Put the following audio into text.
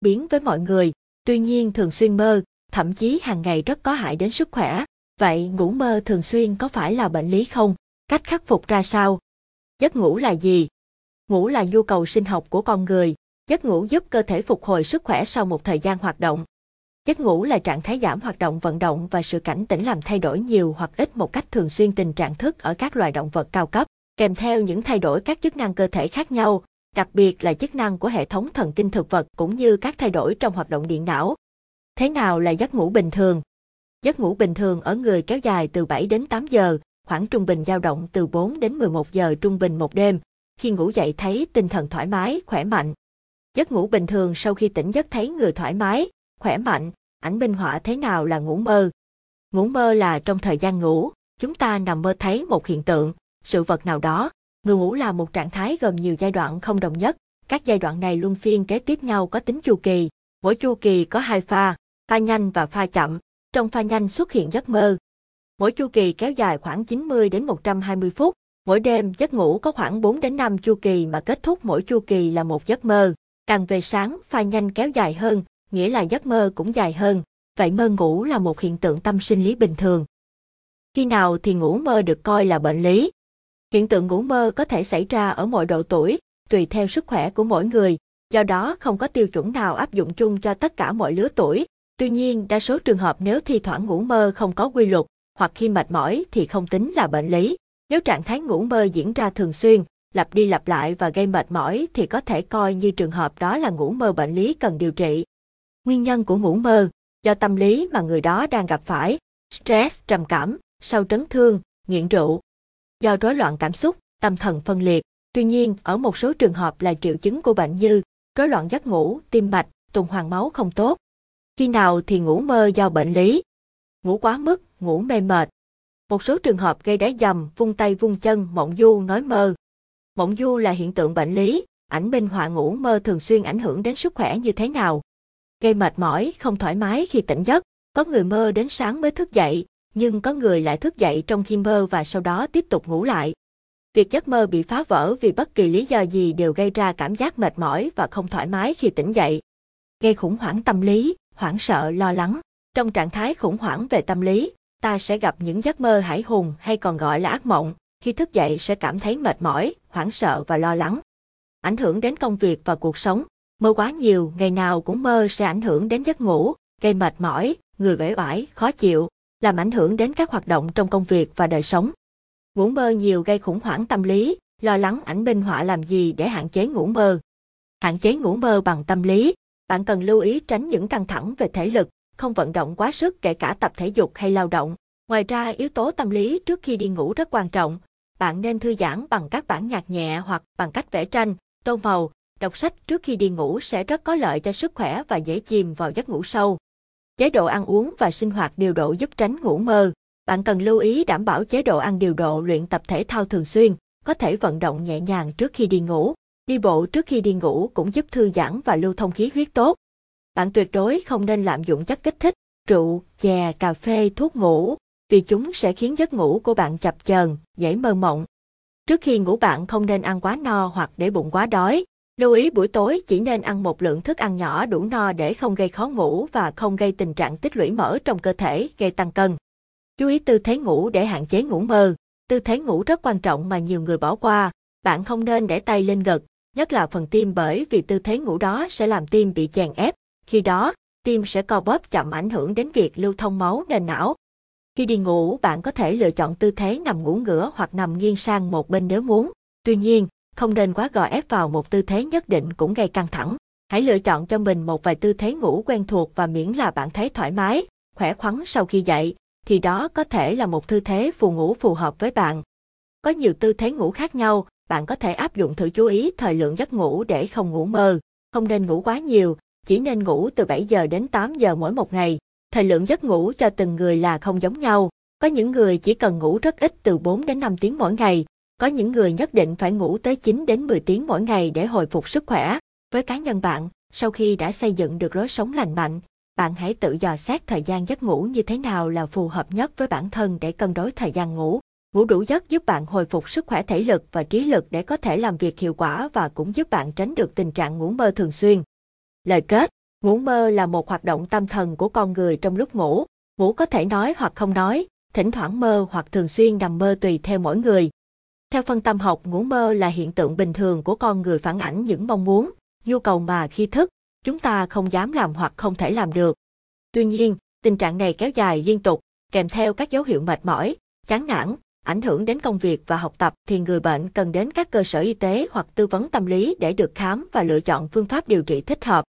biến với mọi người, tuy nhiên thường xuyên mơ, thậm chí hàng ngày rất có hại đến sức khỏe. Vậy ngủ mơ thường xuyên có phải là bệnh lý không? Cách khắc phục ra sao? Giấc ngủ là gì? Ngủ là nhu cầu sinh học của con người. Giấc ngủ giúp cơ thể phục hồi sức khỏe sau một thời gian hoạt động. Giấc ngủ là trạng thái giảm hoạt động vận động và sự cảnh tỉnh làm thay đổi nhiều hoặc ít một cách thường xuyên tình trạng thức ở các loài động vật cao cấp, kèm theo những thay đổi các chức năng cơ thể khác nhau, đặc biệt là chức năng của hệ thống thần kinh thực vật cũng như các thay đổi trong hoạt động điện não. Thế nào là giấc ngủ bình thường? Giấc ngủ bình thường ở người kéo dài từ 7 đến 8 giờ, khoảng trung bình dao động từ 4 đến 11 giờ trung bình một đêm, khi ngủ dậy thấy tinh thần thoải mái, khỏe mạnh. Giấc ngủ bình thường sau khi tỉnh giấc thấy người thoải mái, khỏe mạnh. Ảnh minh họa thế nào là ngủ mơ? Ngủ mơ là trong thời gian ngủ, chúng ta nằm mơ thấy một hiện tượng, sự vật nào đó. Người ngủ là một trạng thái gồm nhiều giai đoạn không đồng nhất. Các giai đoạn này luân phiên kế tiếp nhau có tính chu kỳ. Mỗi chu kỳ có hai pha, pha nhanh và pha chậm. Trong pha nhanh xuất hiện giấc mơ. Mỗi chu kỳ kéo dài khoảng 90 đến 120 phút. Mỗi đêm giấc ngủ có khoảng 4 đến 5 chu kỳ mà kết thúc mỗi chu kỳ là một giấc mơ. Càng về sáng, pha nhanh kéo dài hơn, nghĩa là giấc mơ cũng dài hơn. Vậy mơ ngủ là một hiện tượng tâm sinh lý bình thường. Khi nào thì ngủ mơ được coi là bệnh lý? Hiện tượng ngủ mơ có thể xảy ra ở mọi độ tuổi, tùy theo sức khỏe của mỗi người. Do đó không có tiêu chuẩn nào áp dụng chung cho tất cả mọi lứa tuổi. Tuy nhiên, đa số trường hợp nếu thi thoảng ngủ mơ không có quy luật hoặc khi mệt mỏi thì không tính là bệnh lý. Nếu trạng thái ngủ mơ diễn ra thường xuyên, lặp đi lặp lại và gây mệt mỏi thì có thể coi như trường hợp đó là ngủ mơ bệnh lý cần điều trị. Nguyên nhân của ngủ mơ, do tâm lý mà người đó đang gặp phải, stress, trầm cảm, sau chấn thương, nghiện rượu, do rối loạn cảm xúc, tâm thần phân liệt. Tuy nhiên, ở một số trường hợp là triệu chứng của bệnh như rối loạn giấc ngủ, tim mạch, tuần hoàn máu không tốt. Khi nào thì ngủ mơ do bệnh lý? Ngủ quá mức, ngủ mê mệt. Một số trường hợp gây đái dầm, vung tay vung chân, mộng du, nói mơ. Mộng du là hiện tượng bệnh lý, ảnh minh họa ngủ mơ thường xuyên ảnh hưởng đến sức khỏe như thế nào. Gây mệt mỏi, không thoải mái khi tỉnh giấc, có người mơ đến sáng mới thức dậy, nhưng có người lại thức dậy trong khi mơ và sau đó tiếp tục ngủ lại. Việc giấc mơ bị phá vỡ vì bất kỳ lý do gì đều gây ra cảm giác mệt mỏi và không thoải mái khi tỉnh dậy. Gây khủng hoảng tâm lý, hoảng sợ, lo lắng. Trong trạng thái khủng hoảng về tâm lý, ta sẽ gặp những giấc mơ hãi hùng hay còn gọi là ác mộng. Khi thức dậy sẽ cảm thấy mệt mỏi, hoảng sợ và lo lắng. Ảnh hưởng đến công việc và cuộc sống. Mơ quá nhiều, ngày nào cũng mơ sẽ ảnh hưởng đến giấc ngủ, gây mệt mỏi, người uể oải, khó chịu, làm ảnh hưởng đến các hoạt động trong công việc và đời sống. Ngủ mơ nhiều gây khủng hoảng tâm lý, lo lắng. Ảnh minh họa làm gì để hạn chế ngủ mơ? Hạn chế ngủ mơ bằng tâm lý. Bạn cần lưu ý tránh những căng thẳng về thể lực, không vận động quá sức kể cả tập thể dục hay lao động. Ngoài ra, yếu tố tâm lý trước khi đi ngủ rất quan trọng. Bạn nên thư giãn bằng các bản nhạc nhẹ hoặc bằng cách vẽ tranh, tô màu. Đọc sách trước khi đi ngủ sẽ rất có lợi cho sức khỏe và dễ chìm vào giấc ngủ sâu. Chế độ ăn uống và sinh hoạt điều độ giúp tránh ngủ mơ. Bạn cần lưu ý đảm bảo chế độ ăn điều độ, luyện tập thể thao thường xuyên, có thể vận động nhẹ nhàng trước khi đi ngủ. Đi bộ trước khi đi ngủ cũng giúp thư giãn và lưu thông khí huyết tốt. Bạn tuyệt đối không nên lạm dụng chất kích thích, rượu, chè, cà phê, thuốc ngủ, vì chúng sẽ khiến giấc ngủ của bạn chập chờn, dễ mơ mộng. Trước khi ngủ bạn không nên ăn quá no hoặc để bụng quá đói. Lưu ý buổi tối chỉ nên ăn một lượng thức ăn nhỏ đủ no để không gây khó ngủ và không gây tình trạng tích lũy mỡ trong cơ thể, gây tăng cân. Chú ý tư thế ngủ để hạn chế ngủ mơ. Tư thế ngủ rất quan trọng mà nhiều người bỏ qua. Bạn không nên để tay lên ngực, nhất là phần tim, bởi vì tư thế ngủ đó sẽ làm tim bị chèn ép. Khi đó, tim sẽ co bóp chậm, ảnh hưởng đến việc lưu thông máu lên não. Khi đi ngủ, bạn có thể lựa chọn tư thế nằm ngủ ngửa hoặc nằm nghiêng sang một bên nếu muốn. Tuy nhiên, không nên quá gò ép vào một tư thế nhất định cũng gây căng thẳng. Hãy lựa chọn cho mình một vài tư thế ngủ quen thuộc và miễn là bạn thấy thoải mái, khỏe khoắn sau khi dậy, thì đó có thể là một tư thế phù ngủ phù hợp với bạn. Có nhiều tư thế ngủ khác nhau, bạn có thể áp dụng thử. Chú ý thời lượng giấc ngủ để không ngủ mơ. Không nên ngủ quá nhiều, chỉ nên ngủ từ 7 giờ đến 8 giờ mỗi một ngày. Thời lượng giấc ngủ cho từng người là không giống nhau. Có những người chỉ cần ngủ rất ít từ 4 đến 5 tiếng mỗi ngày. Có những người nhất định phải ngủ tới 9 đến 10 tiếng mỗi ngày để hồi phục sức khỏe. Với cá nhân bạn, sau khi đã xây dựng được lối sống lành mạnh, bạn hãy tự dò xét thời gian giấc ngủ như thế nào là phù hợp nhất với bản thân để cân đối thời gian ngủ. Ngủ đủ giấc giúp bạn hồi phục sức khỏe thể lực và trí lực để có thể làm việc hiệu quả và cũng giúp bạn tránh được tình trạng ngủ mơ thường xuyên. Lời kết, Ngủ mơ là một hoạt động tâm thần của con người trong lúc ngủ. Ngủ có thể nói hoặc không nói, thỉnh thoảng mơ hoặc thường xuyên nằm mơ tùy theo mỗi người. Theo phân tâm học, ngủ mơ là hiện tượng bình thường của con người phản ảnh những mong muốn, nhu cầu mà khi thức, chúng ta không dám làm hoặc không thể làm được. Tuy nhiên, tình trạng này kéo dài liên tục, kèm theo các dấu hiệu mệt mỏi, chán nản, ảnh hưởng đến công việc và học tập thì người bệnh cần đến các cơ sở y tế hoặc tư vấn tâm lý để được khám và lựa chọn phương pháp điều trị thích hợp.